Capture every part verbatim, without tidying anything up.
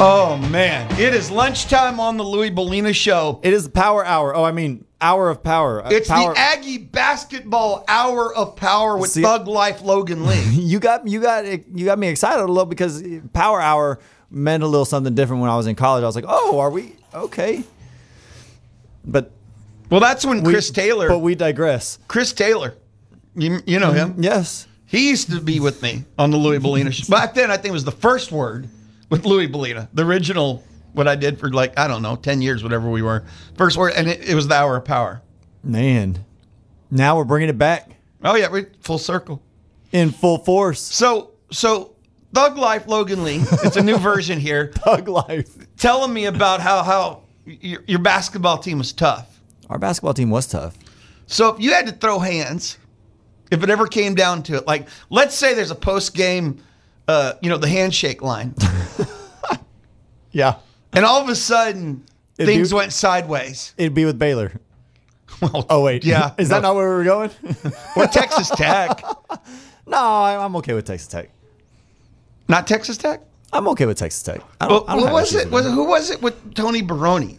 Oh, man. It is lunchtime on the Louie Belina Show. It is the power hour. Oh, I mean, hour of power. It's power. The Aggie basketball hour of power with See, Thug Life Logan Lee. you got you got, you got me excited a little because power hour meant a little something different when I was in college. I was like, oh, are we? Okay. But Well, that's when we, Chris Taylor. But we digress. Chris Taylor. You, you know him? Yes. He used to be with me on the Louie Belina Show. Back then, I think it was the first word. With Louie Belina, the original, what I did for like, I don't know, ten years, whatever we were. First word, and it, it was the hour of power. Man, now we're bringing it back. Oh, yeah, we're full circle. In full force. So, so Thug Life, Logan Lee, it's a new version here. Thug Life. Telling me about how, how your, your basketball team was tough. Our basketball team was tough. So if you had to throw hands, if it ever came down to it, like, let's say there's a post-game, uh, you know, the handshake line. Yeah. And all of a sudden, it'd things be, went sideways. It'd be with Baylor. Well, oh, wait. Yeah. Is no. that not where we were going? Or Texas Tech. No, I'm okay with Texas Tech. Not Texas Tech? I'm okay with Texas Tech. I don't, well, I don't what was it? Was, who was it with Tony Barone?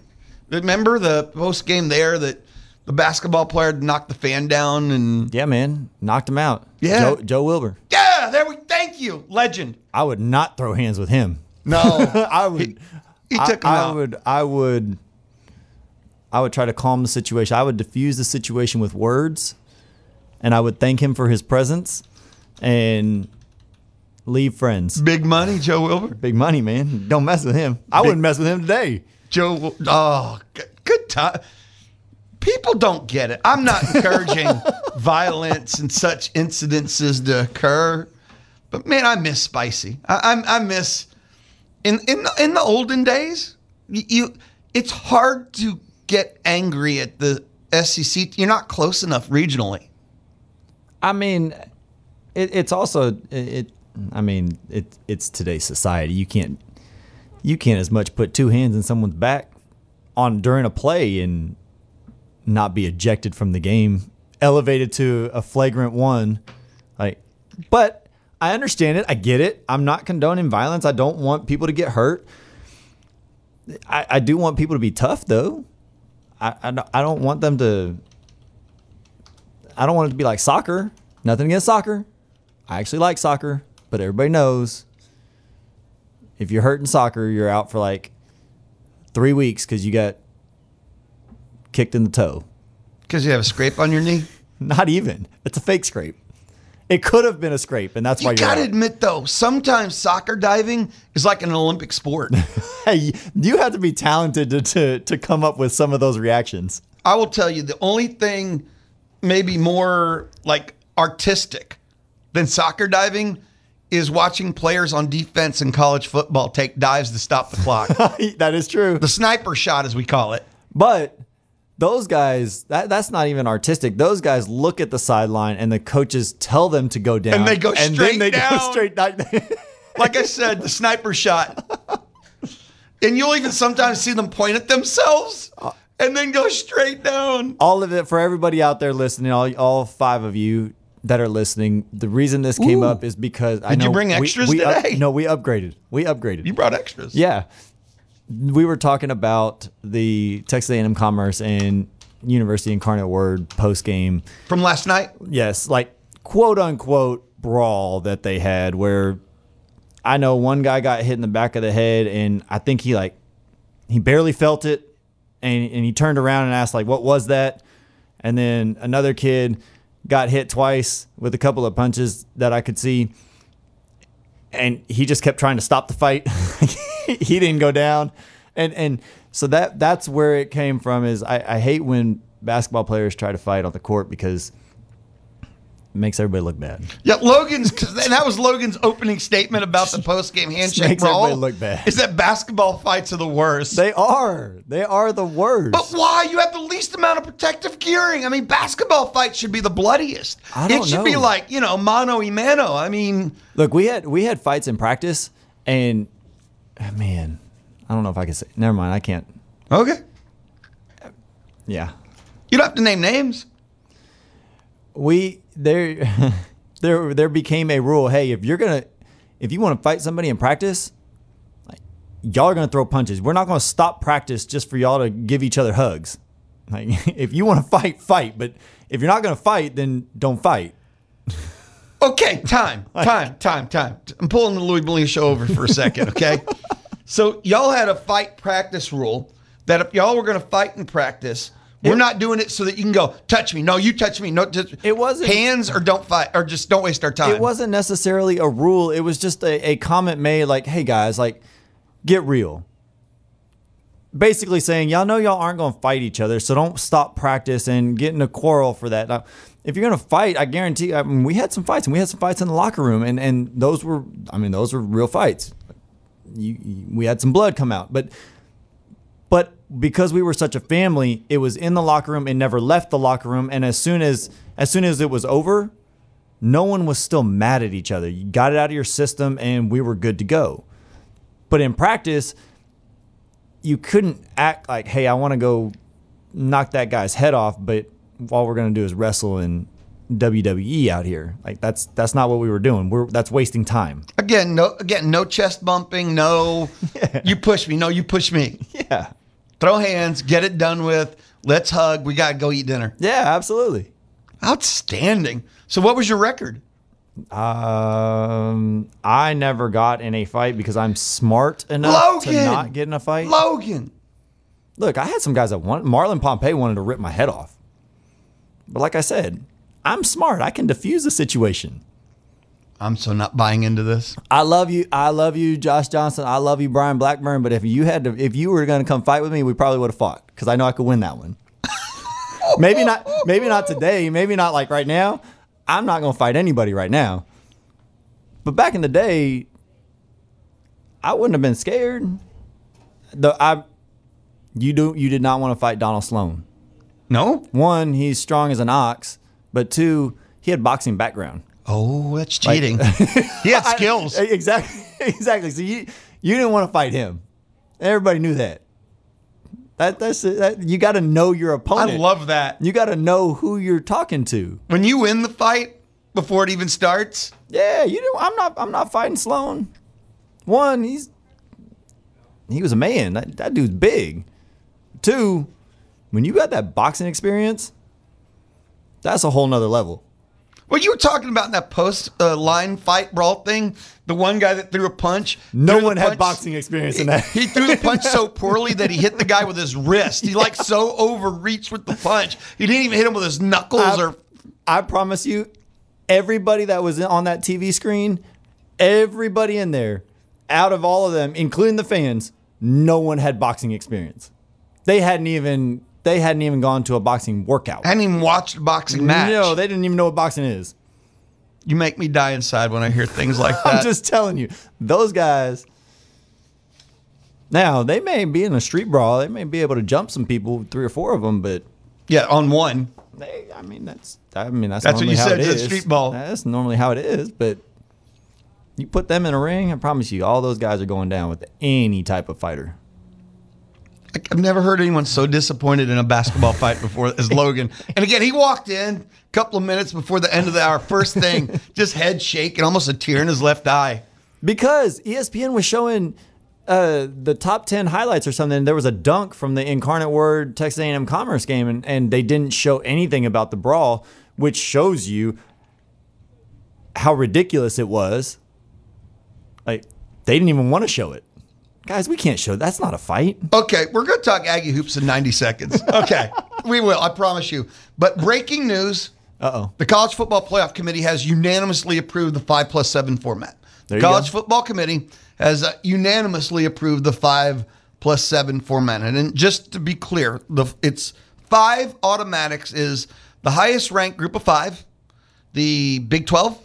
Remember the post game there that the basketball player knocked the fan down? And yeah, man. Knocked him out. Yeah. Joe, Joe Wilbur. Yeah. There we Thank you. Legend. I would not throw hands with him. No, I would. He, he took I, him I out. would. I would. I would try to calm the situation. I would diffuse the situation with words, and I would thank him for his presence, and leave friends. Big money, Joe Wilbur. Big money, man. Don't mess with him. I Big, wouldn't mess with him today. Joe. Oh, good, good time. People don't get it. I'm not encouraging violence and such incidences to occur, but man, I miss spicy. I, I, I miss. In in the, in the olden days, you it's hard to get angry at the S E C. You're not close enough regionally. I mean, it, it's also it. I mean, it it's today's society. You can't you can't as much put two hands in someone's back on during a play and not be ejected from the game, elevated to a flagrant one, like. But I understand it. I get it. I'm not condoning violence. I don't want people to get hurt. I, I do want people to be tough, though. I, I, I don't want them to... I don't want it to be like soccer. Nothing against soccer. I actually like soccer, but everybody knows if you're hurt in soccer, you're out for like three weeks because you got kicked in the toe. Because you have a scrape on your knee? Not even. It's a fake scrape. It could have been a scrape, and that's why you you're You got to admit, though, sometimes soccer diving is like an Olympic sport. Hey, you have to be talented to, to, to come up with some of those reactions. I will tell you, the only thing maybe more like artistic than soccer diving is watching players on defense in college football take dives to stop the clock. That is true. The sniper shot, as we call it. But... Those guys, that, that's not even artistic. Those guys look at the sideline, and the coaches tell them to go down. And they go straight down. And then they down. go straight down. Like I said, the sniper shot. And you'll even sometimes see them point at themselves and then go straight down. All of it, for everybody out there listening, all, all five of you that are listening, the reason this came Ooh. up is because I Did know you bring extras we, we today? Up, no, we upgraded. We upgraded. You brought extras. Yeah. We were talking about the Texas A and M Commerce and University Incarnate Word post-game. From last night? Yes, like quote-unquote brawl that they had where I know one guy got hit in the back of the head, and I think he like he barely felt it, and, and he turned around and asked, like, what was that? And then another kid got hit twice with a couple of punches that I could see, and he just kept trying to stop the fight. He didn't go down. And and so that that's where it came from is I, I hate when basketball players try to fight on the court because it makes everybody look bad. Yeah, Logan's – and that was Logan's opening statement about the post-game handshake makes brawl. Makes everybody look bad. Is that basketball fights are the worst. They are. They are the worst. But why? You have the least amount of protective gearing. I mean, basketball fights should be the bloodiest. I don't know. It should know. be like, you know, mano y mano. I mean – Look, we had we had fights in practice and – Man, I don't know if I can say. Never mind, I can't. Okay. Yeah. You don't have to name names. We there, there, there became a rule. Hey, if you're gonna, if you want to fight somebody in practice, like, y'all are going to throw punches. We're not going to stop practice just for y'all to give each other hugs. Like, if you want to fight, fight. But if you're not going to fight, then don't fight. Okay, time, time, time, time. I'm pulling the Louie Belina show over for a second, okay? So y'all had a fight practice rule that if y'all were going to fight in practice, we're it, not doing it so that you can go, touch me. No, you touch me. No, touch. It wasn't hands or don't fight or just don't waste our time. It wasn't necessarily a rule. It was just a, a comment made like, hey, guys, like, get real. Basically saying, y'all know y'all aren't going to fight each other, so don't stop practice and get in a quarrel for that. Now, if you're going to fight, I guarantee I mean, we had some fights, and we had some fights in the locker room, and, and those were, I mean, those were real fights. You, you, we had some blood come out. But but because we were such a family, it was in the locker room and never left the locker room. And as soon as as soon as it was over, no one was still mad at each other. You got it out of your system, and we were good to go. But in practice, you couldn't act like, hey, I want to go knock that guy's head off, but all we're going to do is wrestle in W W E out here. Like, that's that's not what we were doing. We're that's wasting time. Again, no again, no chest bumping, no yeah. you push me, no, you push me. Yeah. Throw hands, get it done with, let's hug, we got to go eat dinner. Yeah, absolutely. Outstanding. So what was your record? Um, I never got in a fight because I'm smart enough Logan! to not get in a fight. Logan, look, I had some guys that wanted Marlon Pompey wanted to rip my head off, but like I said, I'm smart. I can defuse the situation. I'm so not buying into this. I love you. I love you, Josh Johnson. I love you, Brian Blackburn. But if you had to, if you were going to come fight with me, we probably would have fought because I know I could win that one. Maybe not. Maybe not today. Maybe not like right now. I'm not going to fight anybody right now. But back in the day, I wouldn't have been scared. The, I, you do, you did not want to fight Donald Sloan. No? One, he's strong as an ox. But two, he had boxing background. Oh, that's cheating. Like, he had skills. I, exactly. Exactly. So you, you didn't want to fight him. Everybody knew that. That, that's that, you got to know your opponent. I love that. You got to know who you're talking to. When you win the fight before it even starts. Yeah, you know I'm not I'm not fighting Sloan. One, he's he was a man. That, that dude's big. Two, when you got that boxing experience, that's a whole nother level. Well, you were talking about in that post-line uh, fight brawl thing, the one guy that threw a punch. No one punch. had boxing experience in that. He, he threw the punch so poorly that he hit the guy with his wrist. He, yeah. like, so overreached with the punch. He didn't even hit him with his knuckles. I, or. I promise you, everybody that was on that T V screen, everybody in there, out of all of them, including the fans, no one had boxing experience. They hadn't even... They hadn't even gone to a boxing workout. I hadn't even watched a boxing match. No, they didn't even know what boxing is. You make me die inside when I hear things like that. I'm just telling you. Those guys, now, they may be in a street brawl. They may be able to jump some people, three or four of them, but... Yeah, on one. They, I mean, that's I mean that's, that's normally how it is. That's what you said to the street ball. That's normally how it is, but you put them in a ring, I promise you, all those guys are going down with any type of fighter. I've never heard anyone so disappointed in a basketball fight before as Logan. And again, he walked in a couple of minutes before the end of the hour. First thing, just head shake and almost a tear in his left eye. Because E S P N was showing uh, the top ten highlights or something. There was a dunk from the Incarnate Word Texas A and M Commerce game, and, and they didn't show anything about the brawl, which shows you how ridiculous it was. Like, they didn't even want to show it. Guys, we can't show. That's not a fight. Okay, we're going to talk Aggie hoops in ninety seconds. Okay, we will. I promise you. But breaking news. Uh-oh. The College Football Playoff Committee has unanimously approved the five plus seven format. There you go. College Football Committee has unanimously approved the five plus seven format. And just to be clear, the it's five automatics is the highest ranked group of five, the Big twelve,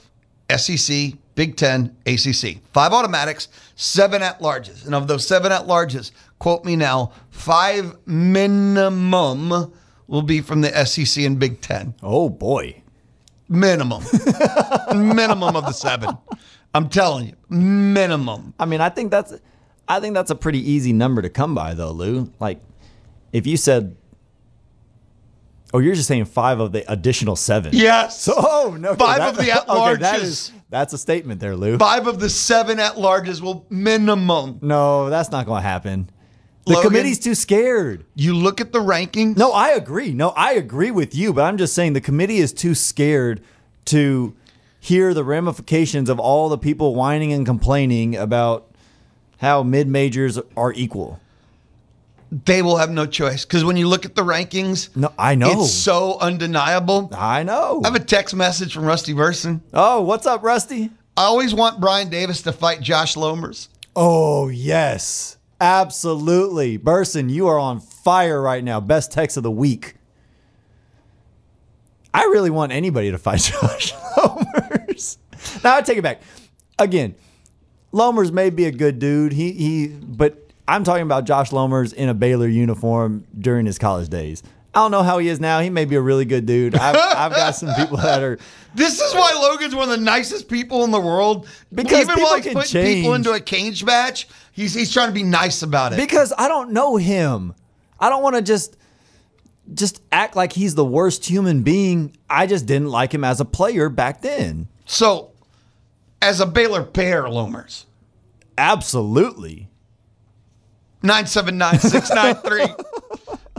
S E C, Big ten, A C C. Five automatics, seven at-larges. And of those seven at-larges, quote me now, five minimum will be from the S E C and Big ten. Oh, boy. Minimum. Minimum of the seven. I'm telling you, minimum. I mean, I think that's I think that's a pretty easy number to come by, though, Lou. Like, if you said, Oh, you're just saying five of the additional seven. Yes. So, oh, no. Five that, of the at-larges. Okay, that is, that's a statement there, Lou. Five of the seven at-larges will minimum. No, that's not going to happen. The Logan, committee's too scared. You look at the rankings. No, I agree. No, I agree with you, but I'm just saying the committee is too scared to hear the ramifications of all the people whining and complaining about how mid-majors are equal. They will have no choice because when you look at the rankings, no, I know it's so undeniable. I know. I have a text message from Rusty Burson. Oh, what's up, Rusty? I always want Brian Davis to fight Josh Lomers. Oh, yes. Absolutely. Burson, you are on fire right now. Best text of the week. I really want anybody to fight Josh Lomers. Now, I take it back. Again, Lomers may be a good dude, He he, but I'm talking about Josh Lomers in a Baylor uniform during his college days. I don't know how he is now. He may be a really good dude. I've, I've got some people that are... This is why Logan's one of the nicest people in the world. Because even while he's putting change. people into a cage match, he's he's trying to be nice about it. Because I don't know him. I don't want to just just act like he's the worst human being. I just didn't like him as a player back then. So, as a Baylor Bear, Lomers. Absolutely. nine seven nine, six nine three.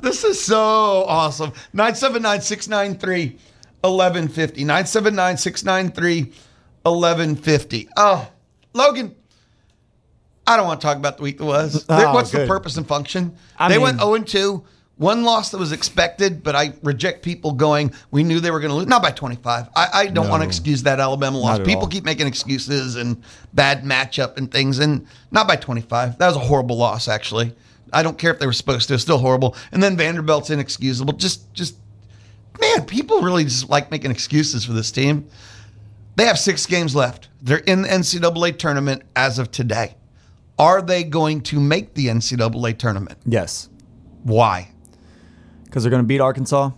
This is so awesome. nine seven nine, six nine three, eleven fifty. nine seven nine, six nine three, eleven fifty. Oh, Logan, I don't want to talk about the week that was. Oh, What's good. the purpose and function? I they mean, went oh and two. One loss that was expected, but I reject people going, we knew they were going to lose. Not by twenty-five. I, I don't no, want to excuse that Alabama loss. People all. keep making excuses and bad matchup and things, and not by twenty-five. That was a horrible loss, actually. I don't care if they were supposed to. It's still horrible. And then Vanderbilt's inexcusable. Just, just, man, people really just like making excuses for this team. They have six games left. They're in the N C double A tournament as of today. Are they going to make the N C double A tournament? Yes. Why? Because they're going to beat Arkansas.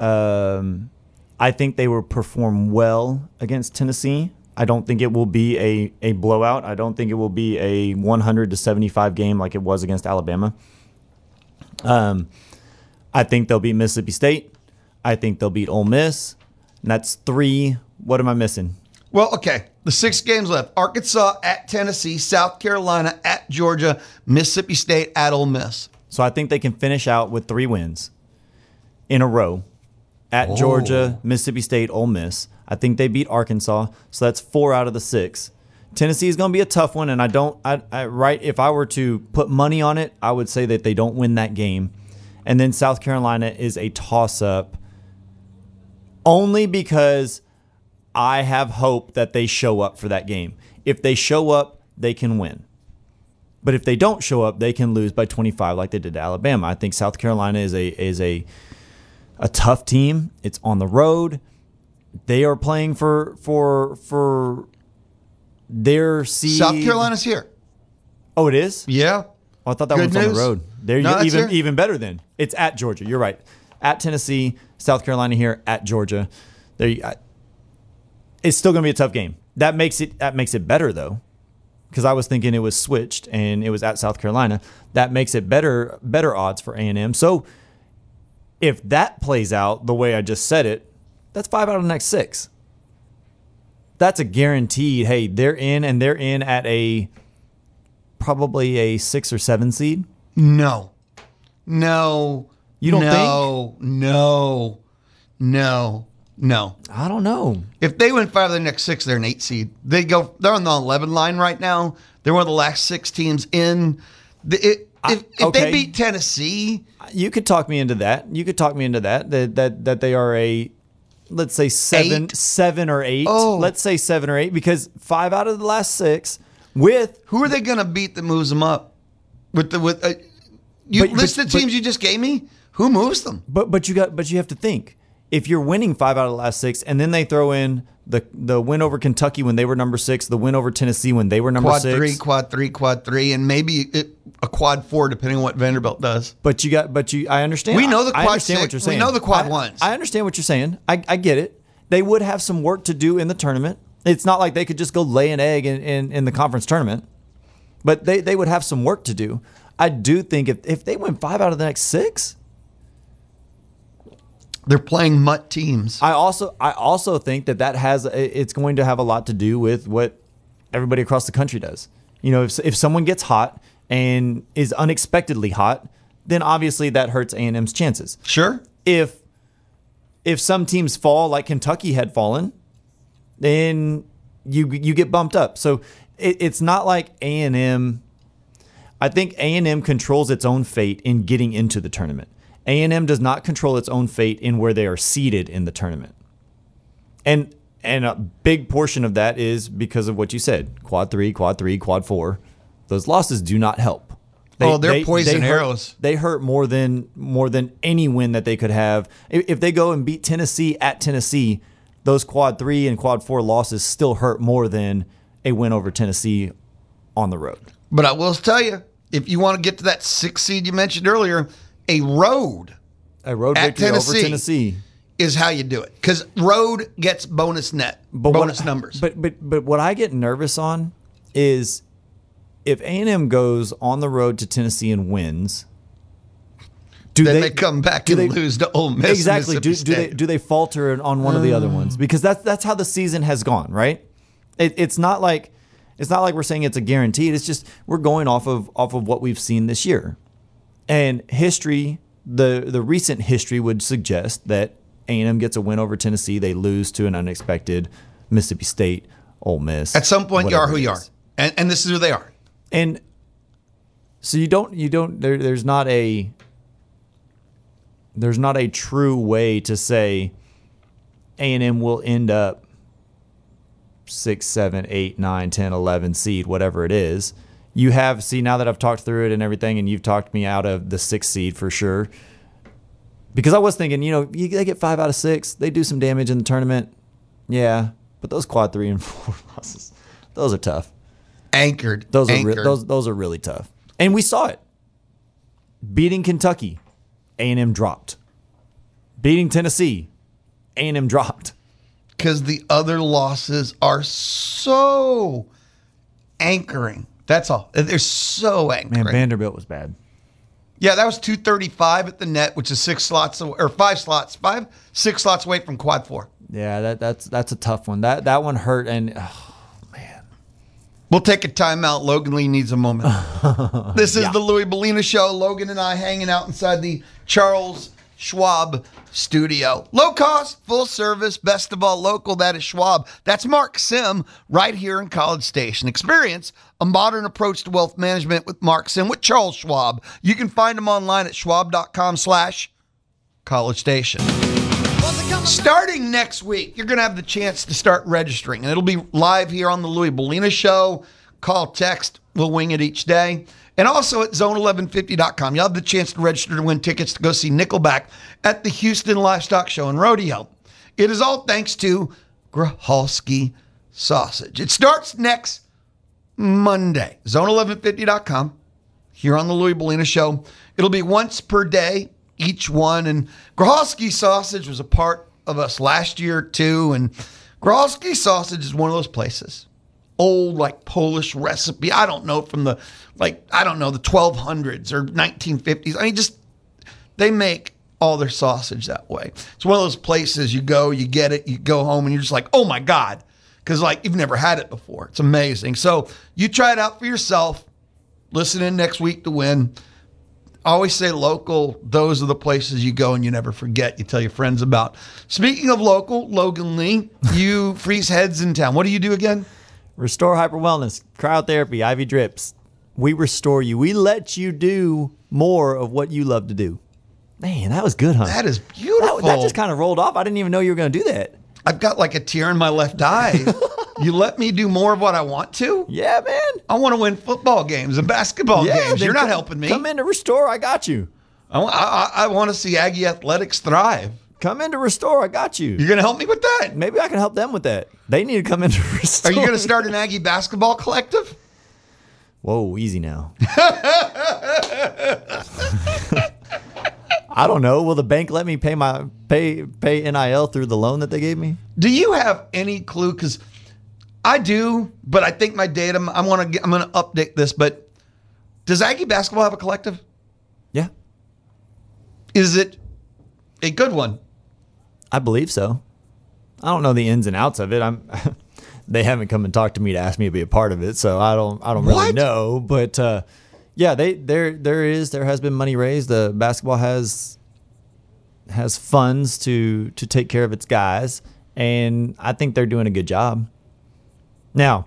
Um, I think they will perform well against Tennessee. I don't think it will be a, a blowout. I don't think it will be a one hundred to seventy-five game like it was against Alabama. Um, I think they'll beat Mississippi State. I think they'll beat Ole Miss. And that's three. What am I missing? Well, okay. The six games left. Arkansas at Tennessee, South Carolina at Georgia, Mississippi State at Ole Miss. So I think they can finish out with three wins in a row at oh. Georgia, Mississippi State, Ole Miss. I think they beat Arkansas, so that's four out of the six. Tennessee is going to be a tough one, and I don't. I, I right. If I were to put money on it, I would say that they don't win that game. And then South Carolina is a toss-up, only because I have hope that they show up for that game. If they show up, they can win. But if they don't show up, they can lose by twenty-five like they did to Alabama. I think South Carolina is a is a a tough team. It's on the road. They are playing for for for their seed. South Carolina's here. Oh, it is? Yeah. Oh, I thought that was on the road. There no, you even here. even better then. It's at Georgia. You're right. At Tennessee, South Carolina here at Georgia. There you, I, it's still going to be a tough game. That makes it that makes it better though. Because I was thinking it was switched and it was at South Carolina. That makes it better better odds for A and M. So if that plays out the way I just said it, that's five out of the next six. That's a guaranteed, hey, they're in and they're in at a probably a six or seven seed. No. No. You don't no, think? No. No. No. I don't know. If they win five of the next six, they're an eight seed. They go, they're on the eleven line right now. They're one of the last six teams in. The, it, I, if if okay. they beat Tennessee. You could talk me into that. You could talk me into that. That that, that they are a, let's say seven, eight? seven or eight. Oh. Let's say seven or eight because five out of the last six with. Who are they going to beat that moves them up? With the with uh, you listed teams but, you just gave me? Who moves them? But but you got but you have to think. If you're winning five out of the last six, and then they throw in the the win over Kentucky when they were number six, the win over Tennessee when they were number quad six. Quad three, quad three, quad three, and maybe it, a quad four, depending on what Vanderbilt does. But you got, but you, I understand. We know the quad six. What you're saying. We know the quad I, ones. I understand what you're saying. I, I get it. They would have some work to do in the tournament. It's not like they could just go lay an egg in, in, in the conference tournament. But they, they would have some work to do. I do think if, if they win five out of the next six... They're playing mutt teams. I also I also think that that has it's going to have a lot to do with what everybody across the country does. You know, if if someone gets hot and is unexpectedly hot, then obviously that hurts A and M's chances. Sure. If if some teams fall like Kentucky had fallen, then you you get bumped up. So it, it's not like A and M. I think A and M controls its own fate in getting into the tournament. A and M does not control its own fate in where they are seeded in the tournament. And and a big portion of that is because of what you said. Quad three, quad three, quad four. Those losses do not help. They, oh, they're they, poison they arrows. Hurt, they hurt more than more than any win that they could have. If, if they go and beat Tennessee at Tennessee, those quad three and quad four losses still hurt more than a win over Tennessee on the road. But I will tell you, if you want to get to that sixth seed you mentioned earlier, a road, a road victory over Tennessee is how you do it, because road gets bonus net, but bonus what, numbers. But but but what I get nervous on is if A and M goes on the road to Tennessee and wins, do then they, they come back and they, lose to Ole Miss? Exactly. Do, do they do they falter on one um. of the other ones? Because that's that's how the season has gone, right? It, it's not like. It's not like we're saying it's a guarantee. It's just we're going off of off of what we've seen this year. And history, the, the recent history would suggest that A and M gets a win over Tennessee. They lose to an unexpected Mississippi State, Ole Miss. At some point, you are who you are. And, and this is who they are. And so you don't you don't there, there's not a there's not a true way to say A and M will end up six, seven, eight, nine, ten, eleven seed, whatever it is. You have, see, now that I've talked through it and everything, and you've talked me out of the sixth seed for sure. Because I was thinking, you know, you, they get five out of six. They do some damage in the tournament. Yeah. But those quad three and four losses, those are tough. Anchored. Those are, re- those, those are really tough. And we saw it. Beating Kentucky, A and M dropped. Beating Tennessee, A and M dropped. Because the other losses are so anchoring. That's all. They're so anchoring. Man, Vanderbilt was bad. Yeah, that was two thirty-five at the net, which is six slots away, or five slots, five, six slots away from quad four. Yeah, that, that's that's a tough one. That that one hurt, and oh, man. We'll take a timeout. Logan Lee needs a moment. This is yeah. the Louie Belina Show. Logan and I hanging out inside the Charles Schwab Studio. Low cost, full service, best of all local. That is Schwab. That's Mark Sim right here in College Station. Experience a modern approach to wealth management with Mark Sim, with Charles Schwab. You can find him online at schwab.com slash College Station. Starting next week, you're going to have the chance to start registering, and it'll be live here on the Louie Belina Show. Call, text, we'll wing it each day. And also at zone eleven fifty dot com, you'll have the chance to register to win tickets to go see Nickelback at the Houston Livestock Show and Rodeo. It is all thanks to Grahalski Sausage. It starts next Monday. zone eleven fifty dot com, here on the Louie Belina Show. It'll be once per day, each one. And Grahalski Sausage was a part of us last year, too. And Grahalski Sausage is one of those places. Old, like, Polish recipe. I don't know, from the, like, I don't know, the twelve hundreds or nineteen fifties. I mean, just, they make all their sausage that way. It's one of those places you go, you get it, you go home, and you're just like, oh, my God. Because, like, you've never had it before. It's amazing. So you try it out for yourself. Listen in next week to win. I always say local. Those are the places you go and you never forget. You tell your friends about. Speaking of local, Logan Lee, you freeze heads in town. What do you do again? Restore Hyper Wellness, cryotherapy, I V drips. We restore you. We let you do more of what you love to do. Man, that was good, huh? That is beautiful. That, that just kind of rolled off. I didn't even know you were going to do that. I've got like a tear in my left eye. You let me do more of what I want to? Yeah, man. I want to win football games and basketball yeah, games. You're not come, helping me. Come in to Restore. I got you. I, I, I want to see Aggie athletics thrive. Come in to Restore. I got you. You're going to help me with that? Maybe I can help them with that. They need to come in to Restore. Are you going to start an Aggie basketball collective? Whoa, easy now. I don't know. Will the bank let me pay my pay pay N I L through the loan that they gave me? Do you have any clue? Because I do, but I think my data, I want to. I'm going to update this, but does Aggie basketball have a collective? Yeah. Is it a good one? I believe so. I don't know the ins and outs of it. I'm they haven't come and talked to me to ask me to be a part of it, so I don't I don't what? really know. But uh, yeah, they there there is there has been money raised. The basketball has has funds to to take care of its guys, and I think they're doing a good job. Now,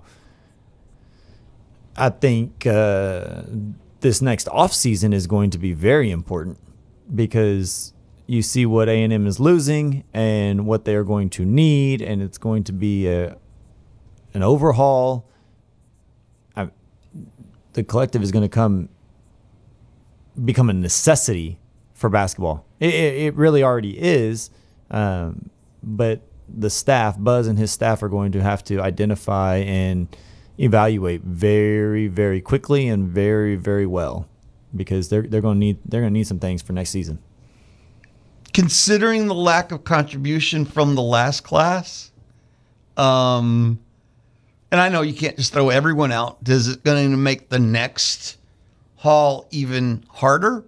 I think uh, this next offseason is going to be very important because you see what A and M is losing and what they are going to need, and it's going to be a, an overhaul. I, the collective is going to come become a necessity for basketball. It, it, it really already is, um, but the staff, Buzz and his staff, are going to have to identify and evaluate very, very quickly and very, very well, because they're they're going to need they're going to need some things for next season. Considering the lack of contribution from the last class, um, and I know you can't just throw everyone out. Is it going to make the next haul even harder?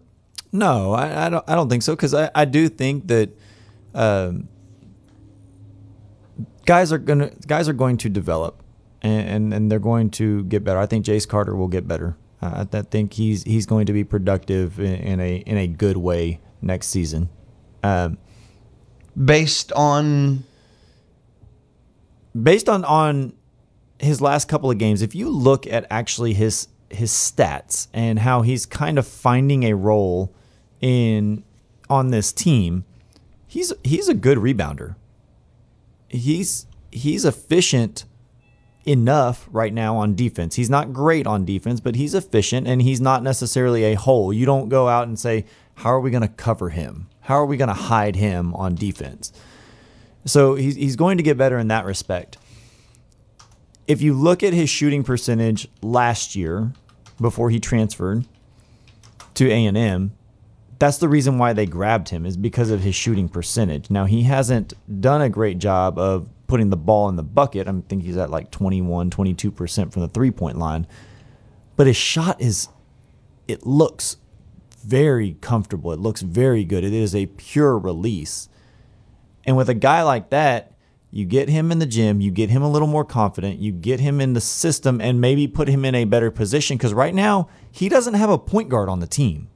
No, I, I don't. I don't think so, because I, I do think that um, guys are going to guys are going to develop. And, and and they're going to get better. I think Jace Carter will get better. Uh, I, I think he's he's going to be productive in, in a in a good way next season. Um, based on based on, on his last couple of games, if you look at actually his his stats and how he's kind of finding a role in on this team, he's he's a good rebounder. He's he's efficient enough right now on defense. He's not great on defense, but he's efficient, and he's not necessarily a hole. You don't go out and say, how are we going to cover him? How are we going to hide him on defense? So he's he's going to get better in that respect. If you look at his shooting percentage last year before he transferred to A and M, that's the reason why they grabbed him, is because of his shooting percentage. Now, he hasn't done a great job of putting the ball in the bucket. I think he's at like twenty-one, twenty-two percent from the three-point line. But his shot is, it looks very comfortable. It looks very good. It is a pure release. And with a guy like that, you get him in the gym, you get him a little more confident, you get him in the system, and maybe put him in a better position, because right now he doesn't have a point guard on the team.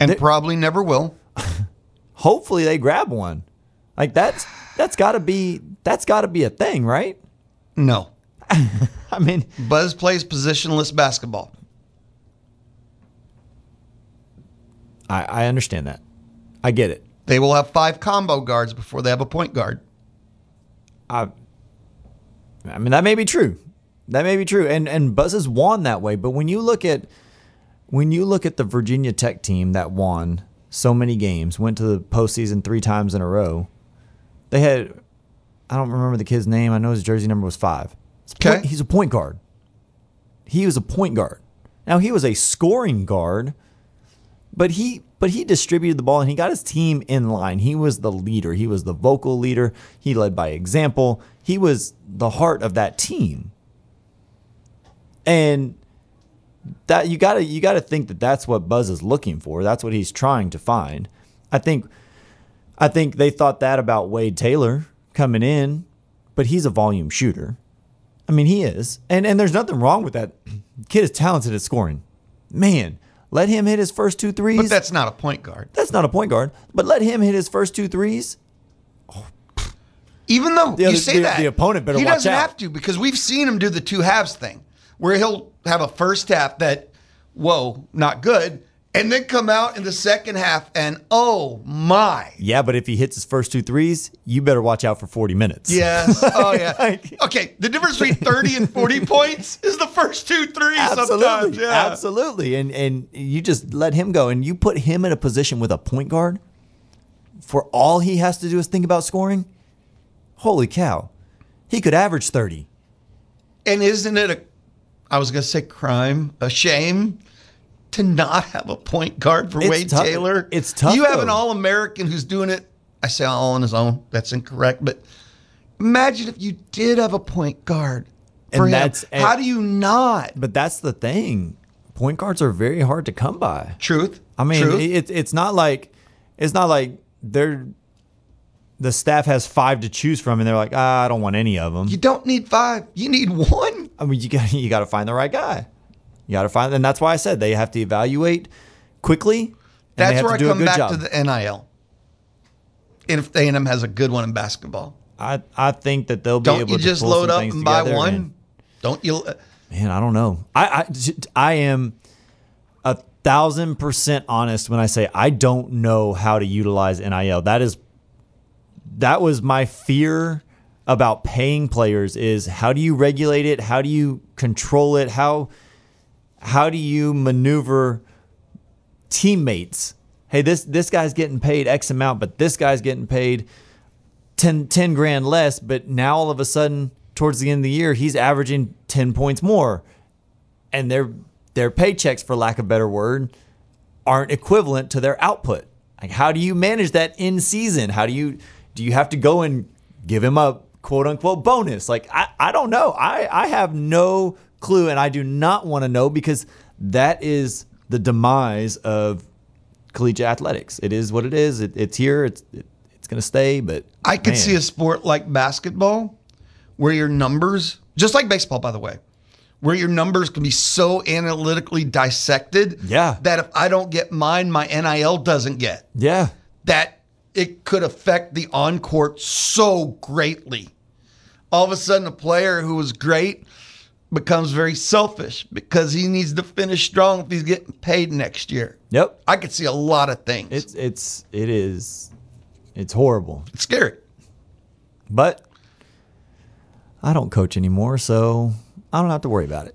And They're, probably never will. Hopefully they grab one. Like that's that's got to be that's got to be a thing, right? No. I mean, Buzz plays positionless basketball. I, I understand that. I get it. They will have five combo guards before they have a point guard. I I mean, that may be true. That may be true. And and Buzz has won that way, but when you look at when you look at the Virginia Tech team that won so many games, went to the postseason three times in a row, they had, I don't remember the kid's name. I know his jersey number was five. Okay. He's a point guard. He was a point guard. Now, he was a scoring guard, but he but he distributed the ball, and he got his team in line. He was the leader. He was the vocal leader. He led by example. He was the heart of that team. And that you gotta you gotta think that that's what Buzz is looking for. That's what he's trying to find. I think. I think they thought that about Wade Taylor coming in, but he's a volume shooter. I mean, he is. And and there's nothing wrong with that. Kid is talented at scoring. Man, let him hit his first two threes. But that's not a point guard. That's not a point guard. But let him hit his first two threes. Oh. Even though the other, you say the, that. The opponent better watch out. He doesn't have to, because we've seen him do the two halves thing where he'll have a first half that, whoa, not good. And then come out in the second half and, oh, my. Yeah, but if he hits his first two threes, you better watch out for forty minutes. Yes. Oh, yeah. Okay, the difference between thirty and forty points is the first two threes absolutely. Sometimes. Yeah. Absolutely. And and you just let him go. And you put him in a position with a point guard for all he has to do is think about scoring? Holy cow. He could average thirty. And isn't it a, I was going to say crime, a shame? To not have a point guard for it's Wade tough. Taylor. It's tough. You have though. An All-American who's doing it. I say all on his own. That's incorrect. But imagine if you did have a point guard for and him. That's, and, how do you not? But that's the thing. Point guards are very hard to come by. Truth. I mean, Truth. It, it's not like it's not like they're the staff has five to choose from, and they're like, ah, I don't want any of them. You don't need five. You need one. I mean, you got you got to find the right guy. You got to find, and that's why I said they have to evaluate quickly. And that's they have where to do I come a good back job. To the N I L. And if A and M has a good one in basketball, I, I think that they'll be don't able you to just pull load some up and buy one. Man. Don't you? Uh, man, I don't know. I I, I am a thousand percent honest when I say I don't know how to utilize N I L. That is that was my fear about paying players is how do you regulate it? How do you control it? How how do you maneuver teammates? Hey, this this guy's getting paid X amount, but this guy's getting paid ten, ten grand less. But now all of a sudden, towards the end of the year, he's averaging ten points more. And their their paychecks, for lack of a better word, aren't equivalent to their output. Like, how do you manage that in season? How do you do you have to go and give him a quote unquote bonus? Like, I, I don't know. I, I have no clue, and I do not want to know, because that is the demise of collegiate athletics. It is what it is. It, it's here. It's it, it's going to stay. But I could man. see a sport like basketball where your numbers, just like baseball, by the way, where your numbers can be so analytically dissected. Yeah. That if I don't get mine, my N I L doesn't get. Yeah. That it could affect the on court so greatly. All of a sudden, a player who was great becomes very selfish because he needs to finish strong if he's getting paid next year. Yep. I could see a lot of things. It's it's it is it's horrible. It's scary. But I don't coach anymore, so I don't have to worry about it.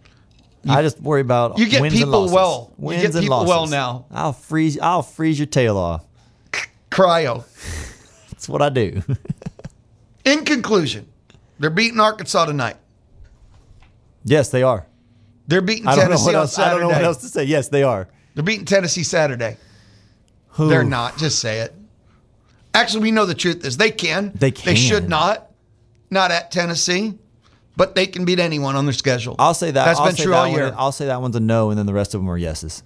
You, I just worry about wins and losses. You get people well. Wins you get people well now. I'll freeze I'll freeze your tail off. Cryo. That's what I do. In conclusion, they're beating Arkansas tonight. Yes, they are. They're beating Tennessee on Saturday. I don't know what else to say. Yes, they are. They're beating Tennessee Saturday. Who? They're not. Just say it. Actually, we know the truth is they can. They can. They should not. Not at Tennessee. But they can beat anyone on their schedule. I'll say that. That's been true all year. I'll say that one's a no, and then the rest of them are yeses.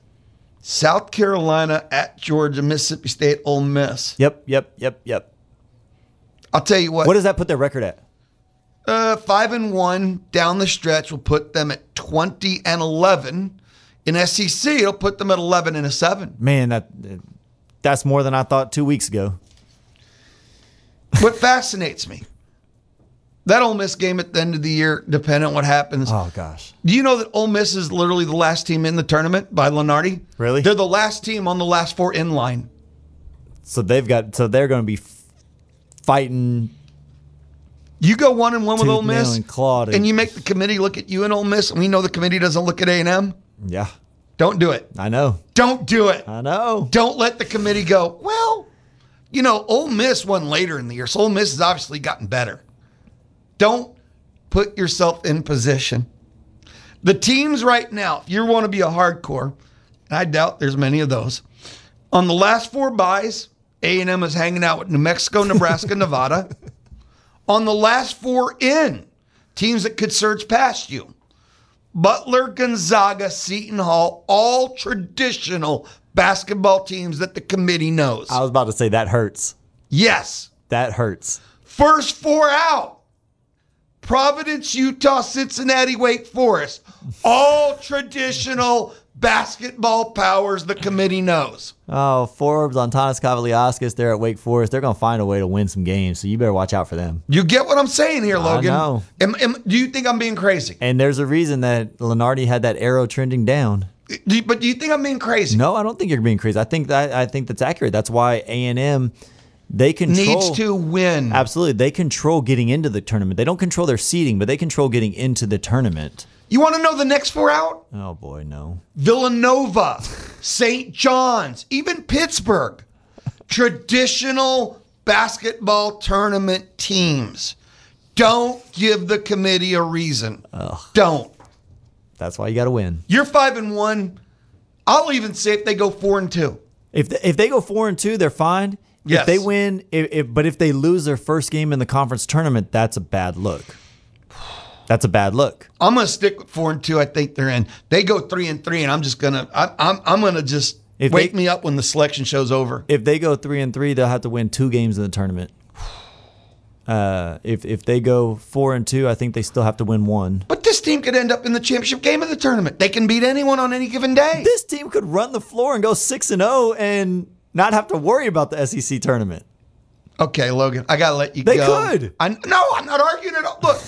South Carolina at Georgia, Mississippi State, Ole Miss. Yep, yep, yep, yep. I'll tell you what. What does that put their record at? Uh, five and one down the stretch will put them at twenty and eleven. In S E C, it'll put them at eleven and a seven. Man, that that's more than I thought two weeks ago. What fascinates me, that Ole Miss game at the end of the year, depending on what happens. Oh gosh! Do you know that Ole Miss is literally the last team in the tournament by Lunardi? Really? They're the last team on the last four in line. So they've got. So they're going to be f- fighting. You go one and one with Ole Miss, and, and, and you make the committee look at you and Ole Miss, and we know the committee doesn't look at A and M. Yeah. Don't do it. I know. Don't do it. I know. Don't let the committee go, well, you know, Ole Miss won later in the year, so Ole Miss has obviously gotten better. Don't put yourself in position. The teams right now, if you want to be a hardcore, and I doubt there's many of those, on the last four buys, A and M is hanging out with New Mexico, Nebraska, Nevada. On the last four in, teams that could surge past you, Butler, Gonzaga, Seton Hall, all traditional basketball teams that the committee knows. I was about to say that hurts. Yes. That hurts. First four out. Providence, Utah, Cincinnati, Wake Forest. All traditional basketball powers the committee knows. Oh, Forbes, Antanas Kavaliauskas, they're at Wake Forest. They're going to find a way to win some games, so you better watch out for them. You get what I'm saying here, Logan? I know. Am, am, do you think I'm being crazy? And there's a reason that Lunardi had that arrow trending down. Do you, but do you think I'm being crazy? No, I don't think you're being crazy. I think that I think that's accurate. That's why A and M, they control. Needs to win. Absolutely. They control getting into the tournament. They don't control their seeding, but they control getting into the tournament. You want to know the next four out? Oh, boy, no. Villanova, Saint John's, even Pittsburgh. Traditional basketball tournament teams. Don't give the committee a reason. Ugh. Don't. That's why you got to win. You're five and one. I'll even say if they go four and two. If they, if they go four and two, they're fine. Yes. If they win, if, if, but if they lose their first game in the conference tournament, that's a bad look. That's a bad look. I'm gonna stick with four and two. I think they're in. They go three and three, and I'm just gonna. I, I'm I'm gonna just if wake they, me up when the selection show's over. If they go three and three, they'll have to win two games in the tournament. Uh, if if they go four and two, I think they still have to win one. But this team could end up in the championship game of the tournament. They can beat anyone on any given day. This team could run the floor and go six and zero and not have to worry about the S E C tournament. Okay, Logan, I gotta let you they go. They could. I, no, I'm not arguing at all. Look,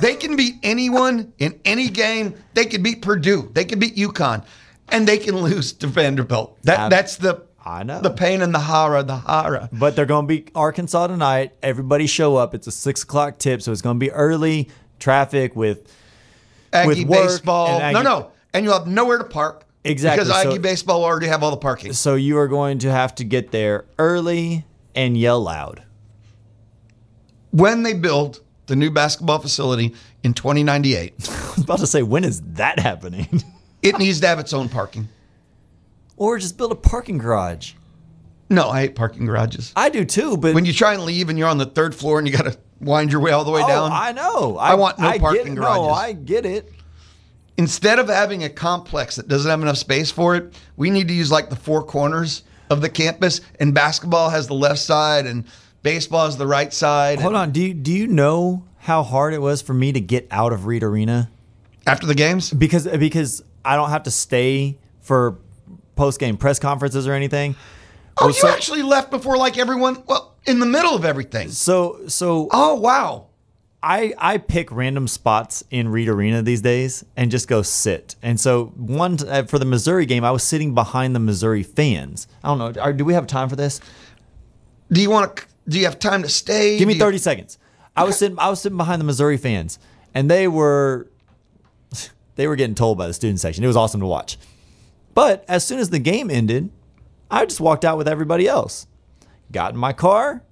they can beat anyone in any game. They could beat Purdue. They could beat UConn, and they can lose to Vanderbilt. That I've, that's the. I know. The pain and the horror, the horror. But they're going to be Arkansas tonight. Everybody show up. It's a six o'clock tip, so it's going to be early traffic with, Aggie with work. Baseball. And Aggie baseball. No, no. And you'll have nowhere to park. Exactly. Because Aggie so, baseball already have all the parking. So you are going to have to get there early and yell loud. When they build the new basketball facility in twenty ninety-eight. I was about to say, when is that happening? It needs to have its own parking. Or just build a parking garage. No, I hate parking garages. I do too, but when you try and leave and you're on the third floor and you got to wind your way all the way oh, down. I know. I, I want no I parking garages. No, I get it. Instead of having a complex that doesn't have enough space for it, we need to use like the four corners of the campus, and basketball has the left side and baseball has the right side. Hold on. Do you, do you know how hard it was for me to get out of Reed Arena? After the games? Because because I don't have to stay for post-game press conferences or anything. Oh, or so, you actually left before like everyone, well, in the middle of everything. So, so. Oh, wow. I, I pick random spots in Reed Arena these days and just go sit. And so one, uh, for the Missouri game, I was sitting behind the Missouri fans. I don't know. Are, do we have time for this? Do you want to, do you have time to stay? Give me thirty you, seconds. I was sitting, I was sitting behind the Missouri fans, and they were, they were getting told by the student section. It was awesome to watch. But as soon as the game ended, I just walked out with everybody else. Got in my car.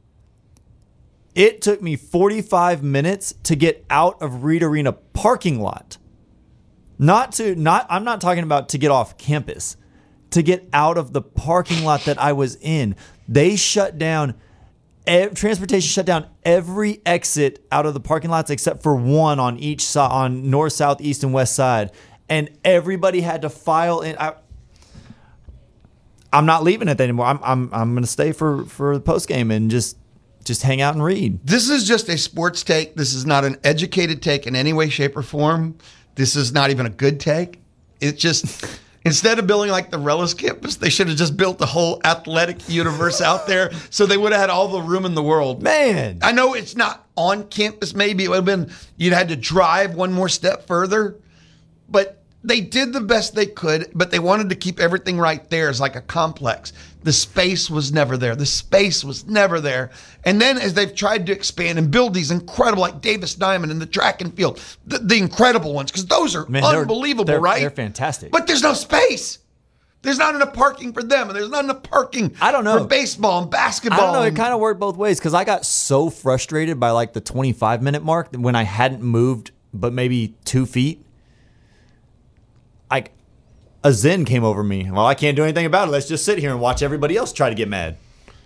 It took me forty-five minutes to get out of Reed Arena parking lot. Not to, not, I'm not talking about to get off campus, to get out of the parking lot that I was in. They shut down, ev- transportation shut down every exit out of the parking lots except for one on each side, on north, south, east, and west side. And everybody had to file in. I, I'm not leaving it anymore. I'm I'm I'm going to stay for, for the postgame and just just hang out and read. This is just a sports take. This is not an educated take in any way, shape, or form. This is not even a good take. It's just, instead of building like the Rellis campus, they should have just built the whole athletic universe out there, so they would have had all the room in the world. Man. I know it's not on campus maybe. It would have been, you'd had to drive one more step further. But they did the best they could, but they wanted to keep everything right there as like a complex. The space was never there. The space was never there. And then as they've tried to expand and build these incredible, like Davis Diamond and the track and field, the, the incredible ones, because those are Man, unbelievable, they're, they're, right? They're fantastic. But there's no space. There's not enough parking for them, and there's not enough parking I don't know. for baseball and basketball. I don't know. It kind of worked both ways, because I got so frustrated by like the twenty-five minute mark when I hadn't moved but maybe two feet. Like a zen came over me. Well, I can't do anything about it. Let's just sit here and watch everybody else try to get mad.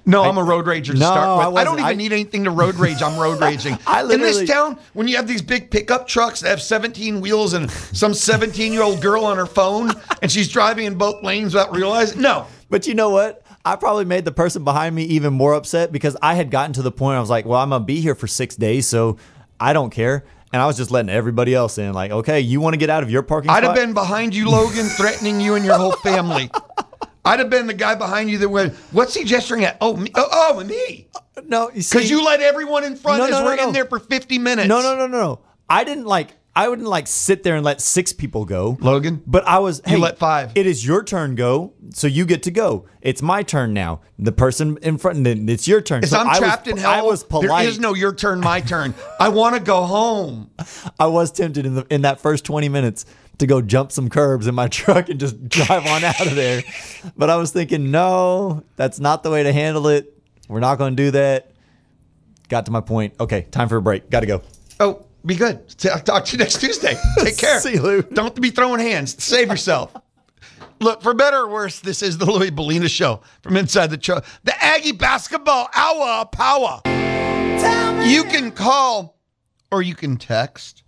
No, I, I'm a road rager to no, start with. I, I don't even I, need anything to road rage. I'm road raging. I In this town, when you have these big pickup trucks that have seventeen wheels and some seventeen-year-old girl on her phone, and she's driving in both lanes without realizing, no. But you know what? I probably made the person behind me even more upset, because I had gotten to the point where I was like, well, I'm going to be here for six days, so I don't care. And I was just letting everybody else in. Like, okay, you want to get out of your parking I'd spot? I'd have been behind you, Logan, threatening you and your whole family. I'd have been the guy behind you that went, what's he gesturing at? Oh, me. Oh, oh me. No, you see. Because you let everyone in front no, as no, we're no, in no. there for fifty minutes. No, no, no, no, no. I didn't like, I wouldn't like sit there and let six people go. Logan? But I was, hey. You let five. It is your turn go, so you get to go. It's my turn now. The person in front, then it's your turn. If so I'm I trapped was, in hell, I was polite. There is no your turn, my turn. I want to go home. I was tempted in the in that first twenty minutes to go jump some curbs in my truck and just drive on out of there. But I was thinking, no, that's not the way to handle it. We're not going to do that. Got to my point. Okay, time for a break. Got to go. Oh. Be good. I'll talk to you next Tuesday. Take care. See you, Lou. Don't be throwing hands. Save yourself. Look, for better or worse, this is the Louie Belina Show from inside the show. The Aggie Basketball Hour of Power. You can call or you can text.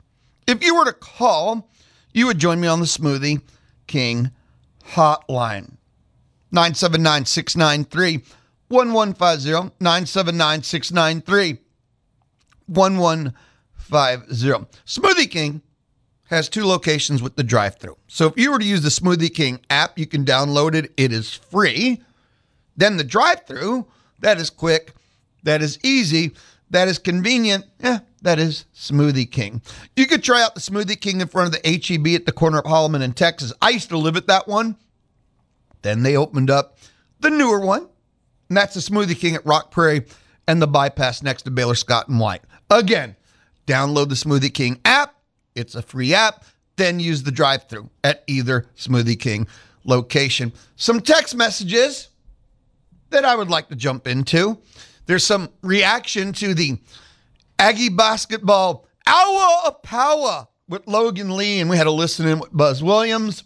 If you were to call, you would join me on the Smoothie King hotline. nine seven nine, six nine three, one one five zero. nine seven nine, six nine three, one one five zero. one one five zero. Smoothie King has two locations with the drive-thru. So if you were to use the Smoothie King app, you can download it. It is free. Then the drive-thru, that is quick, that is easy, that is convenient. Yeah, that is Smoothie King. You could try out the Smoothie King in front of the H E B at the corner of Holloman and Texas. I used to live at that one. Then they opened up the newer one, and that's the Smoothie King at Rock Prairie and the bypass next to Baylor Scott and White. Again, download the Smoothie King app. It's a free app. Then use the drive-thru at either Smoothie King location. Some text messages that I would like to jump into. There's some reaction to the Aggie Basketball Hour of Power with Logan Lee, and we had a listen-in with Buzz Williams.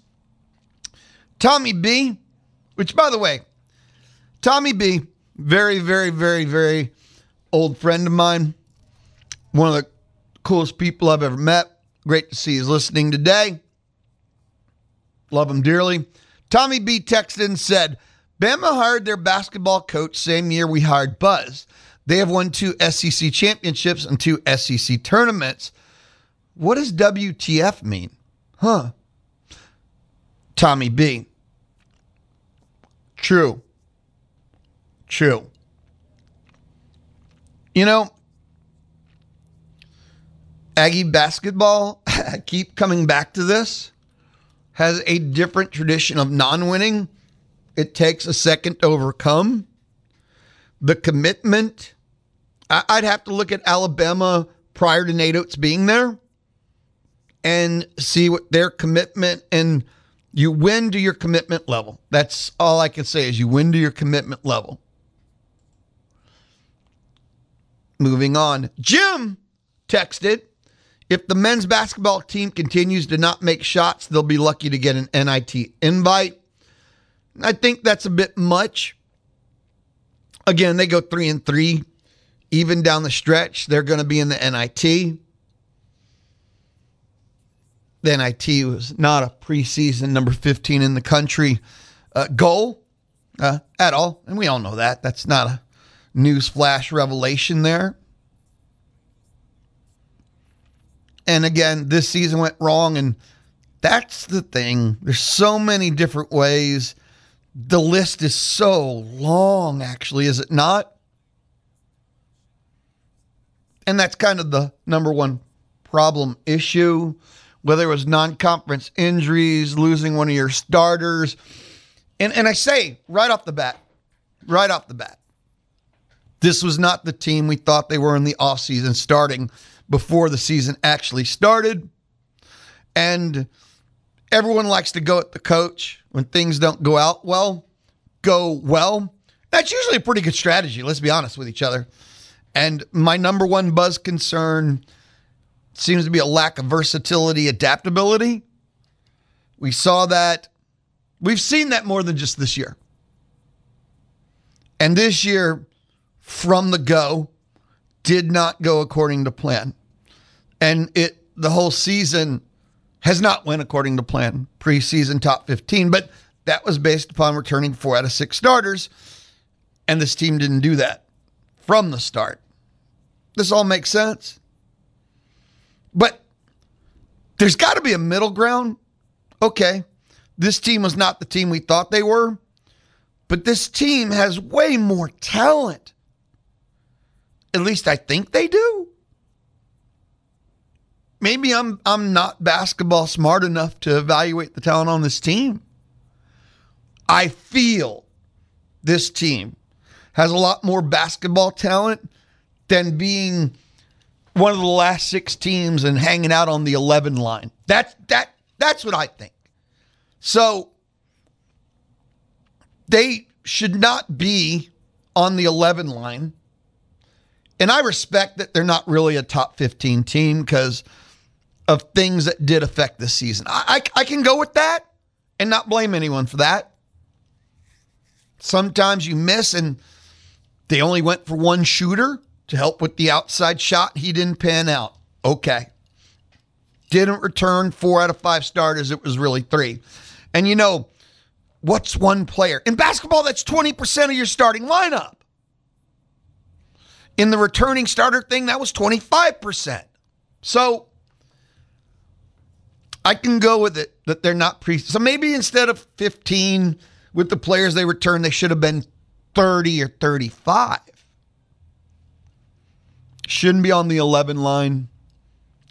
Tommy B, which, by the way, Tommy B, very, very, very, very old friend of mine. One of the coolest people I've ever met. Great to see he's listening today. Love him dearly. Tommy B texted and said, Bama hired their basketball coach same year we hired Buzz. They have won two S E C championships and two S E C tournaments. What does W T F mean? Huh. Tommy B. True. True. You know, Aggie basketball, I keep coming back to this, has a different tradition of non-winning. It takes a second to overcome. The commitment, I'd have to look at Alabama prior to Nate Oates being there and see what their commitment, and you win to your commitment level. That's all I can say is you win to your commitment level. Moving on, Jim texted, if the men's basketball team continues to not make shots, they'll be lucky to get an N I T invite. I think that's a bit much. Again, they go three and three. Even down the stretch, they're going to be in the N I T. The N I T was not a preseason number fifteen in the country uh, goal uh, at all. And we all know that. That's not a newsflash revelation there. And again, this season went wrong, and that's the thing. There's so many different ways. The list is so long, actually, is it not? And that's kind of the number one problem issue, whether it was non-conference injuries, losing one of your starters. And, and I say right off the bat, right off the bat, this was not the team we thought they were in the offseason starting before the season actually started. And everyone likes to go at the coach when things don't go out well, go well. That's usually a pretty good strategy, let's be honest with each other. And my number one Buzz concern seems to be a lack of versatility, adaptability. We saw that. We've seen that more than just this year. And this year, from the go, did not go according to plan. And it the whole season has not went according to plan. Preseason top fifteen, but that was based upon returning four out of six starters, and this team didn't do that from the start. This all makes sense. But there's got to be a middle ground. Okay, this team was not the team we thought they were, but this team has way more talent. At least I think they do. Maybe I'm I'm not basketball smart enough to evaluate the talent on this team. I feel this team has a lot more basketball talent than being one of the last six teams and hanging out on the eleven line. That's that that's what I think. So they should not be on the eleven line. And I respect that they're not really a top fifteen team because of things that did affect this season. I, I, I can go with that and not blame anyone for that. Sometimes you miss, and they only went for one shooter to help with the outside shot. He didn't pan out. Okay. Didn't return four out of five starters. It was really three. And you know, what's one player? In basketball, that's twenty percent of your starting lineup. In the returning starter thing, that was twenty-five percent. So I can go with it that they're not pre. So maybe instead of fifteen with the players they returned, they should have been thirty or thirty-five. Shouldn't be on the eleven line,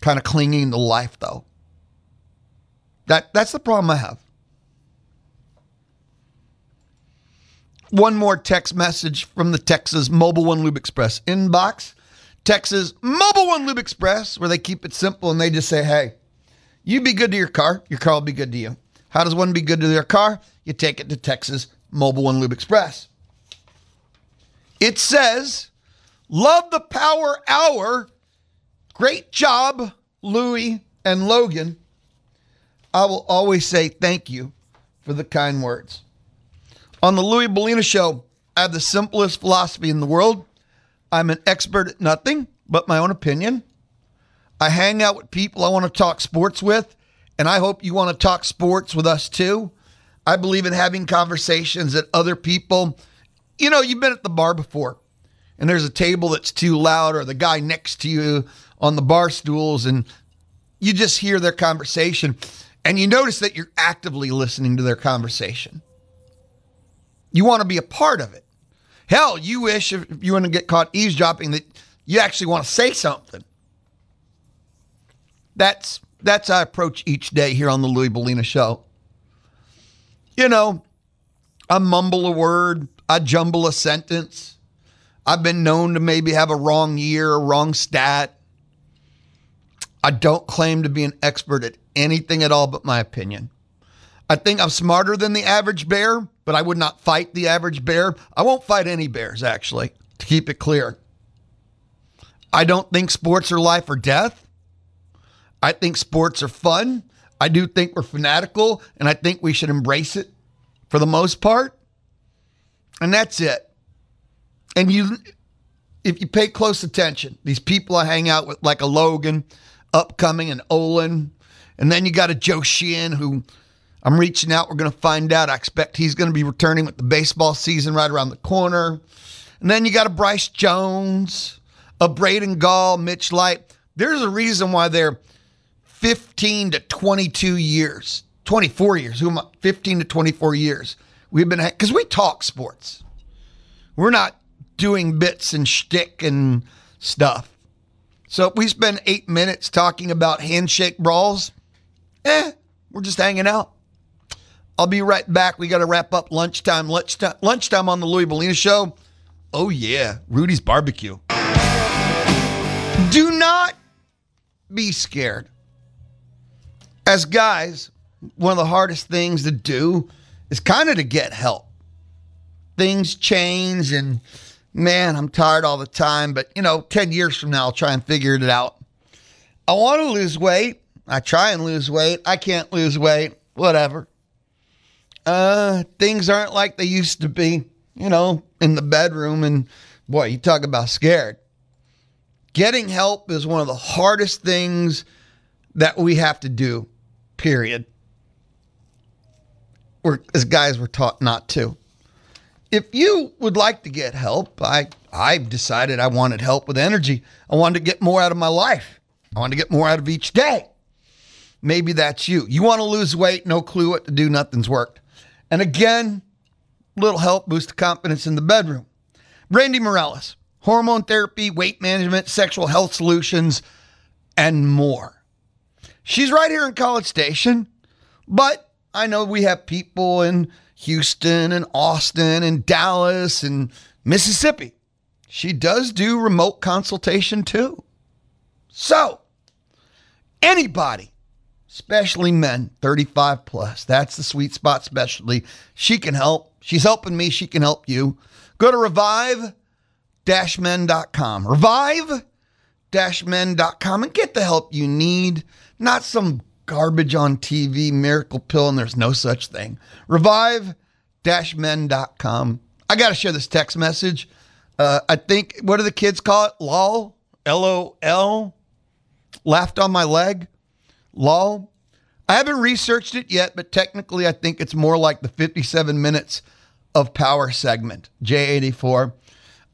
kind of clinging to life, though. That That's the problem I have. One more text message from the Texas Mobile One Lube Express inbox. Texas Mobile One Lube Express, where they keep it simple and they just say, hey, you be good to your car. Your car will be good to you. How does one be good to their car? You take it to Texas Mobile One Lube Express. It says, love the power hour. Great job, Louie and Logan. I will always say thank you for the kind words. On the Louie Belina Show, I have the simplest philosophy in the world. I'm an expert at nothing but my own opinion. I hang out with people I want to talk sports with, and I hope you want to talk sports with us too. I believe in having conversations that other people, you know, you've been at the bar before, and there's a table that's too loud, or the guy next to you on the bar stools, and you just hear their conversation, and you notice that you're actively listening to their conversation. You want to be a part of it. Hell, you wish if you want to get caught eavesdropping that you actually want to say something. That's that's how I approach each day here on the Louie Belina Show. You know, I mumble a word. I jumble a sentence. I've been known to maybe have a wrong year, a wrong stat. I don't claim to be an expert at anything at all but my opinion. I think I'm smarter than the average bear, but I would not fight the average bear. I won't fight any bears, actually, to keep it clear. I don't think sports are life or death. I think sports are fun. I do think we're fanatical, and I think we should embrace it for the most part. And that's it. And you, if you pay close attention, these people I hang out with, like a Logan, Upcoming, and Olin, and then you got a Joe Sheehan who... I'm reaching out. We're going to find out. I expect he's going to be returning with the baseball season right around the corner. And then you got a Bryce Jones, a Braden Gall, Mitch Light. There's a reason why they're fifteen to twenty-two years, twenty-four years. Who am I? fifteen to twenty-four years. We've been, because we talk sports. We're not doing bits and shtick and stuff. So if we spend eight minutes talking about handshake brawls, eh, we're just hanging out. I'll be right back. We got to wrap up lunchtime. Lunchtime, lunchtime on the Louie Belina Show. Oh, yeah. Rudy's Barbecue. Do not be scared. As guys, one of the hardest things to do is kind of to get help. Things change, and man, I'm tired all the time. But, you know, ten years from now, I'll try and figure it out. I want to lose weight. I try and lose weight. I can't lose weight. Whatever. Uh, things aren't like they used to be, you know, in the bedroom. And boy, you talk about scared. Getting help is one of the hardest things that we have to do, period. We're, as guys, we're taught not to. If you would like to get help, I, I've decided I wanted help with energy. I wanted to get more out of my life. I wanted to get more out of each day. Maybe that's you. You want to lose weight, no clue what to do, nothing's worked. And again, little help boosts confidence in the bedroom. Brandy Morales, hormone therapy, weight management, sexual health solutions, and more. She's right here in College Station, but I know we have people in Houston and Austin and Dallas and Mississippi. She does do remote consultation too. So, anybody, especially men, thirty-five plus. That's the sweet spot specialty. She can help. She's helping me. She can help you. Go to revive dash men dot com. revive dash men dot com and get the help you need. Not some garbage on T V miracle pill, and there's no such thing. revive dash men dot com. I got to share this text message. Uh, I think, what do the kids call it? L O L? L O L? Laughed on my leg? Lol. I haven't researched it yet, but technically I think it's more like the fifty-seven minutes of power segment, J eighty-four.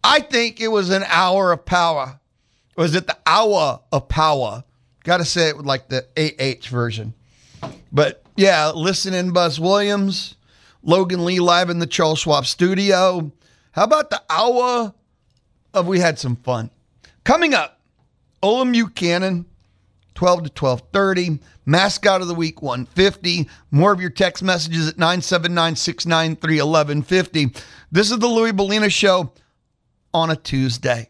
I think it was an hour of power. Was it the hour of power? Got to say it with like the A H version. But yeah, listening Buzz Williams, Logan Lee live in the Charles Schwab studio. How about the hour of we had some fun? Coming up, Olamu Cannon, twelve to twelve thirty. Mascot of the week, one fifty. More of your text messages at nine seven nine, six nine three, eleven fifty. This is the Louie Belina Show on a Tuesday,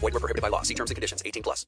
Void where prohibited by law. See terms and conditions. eighteen plus.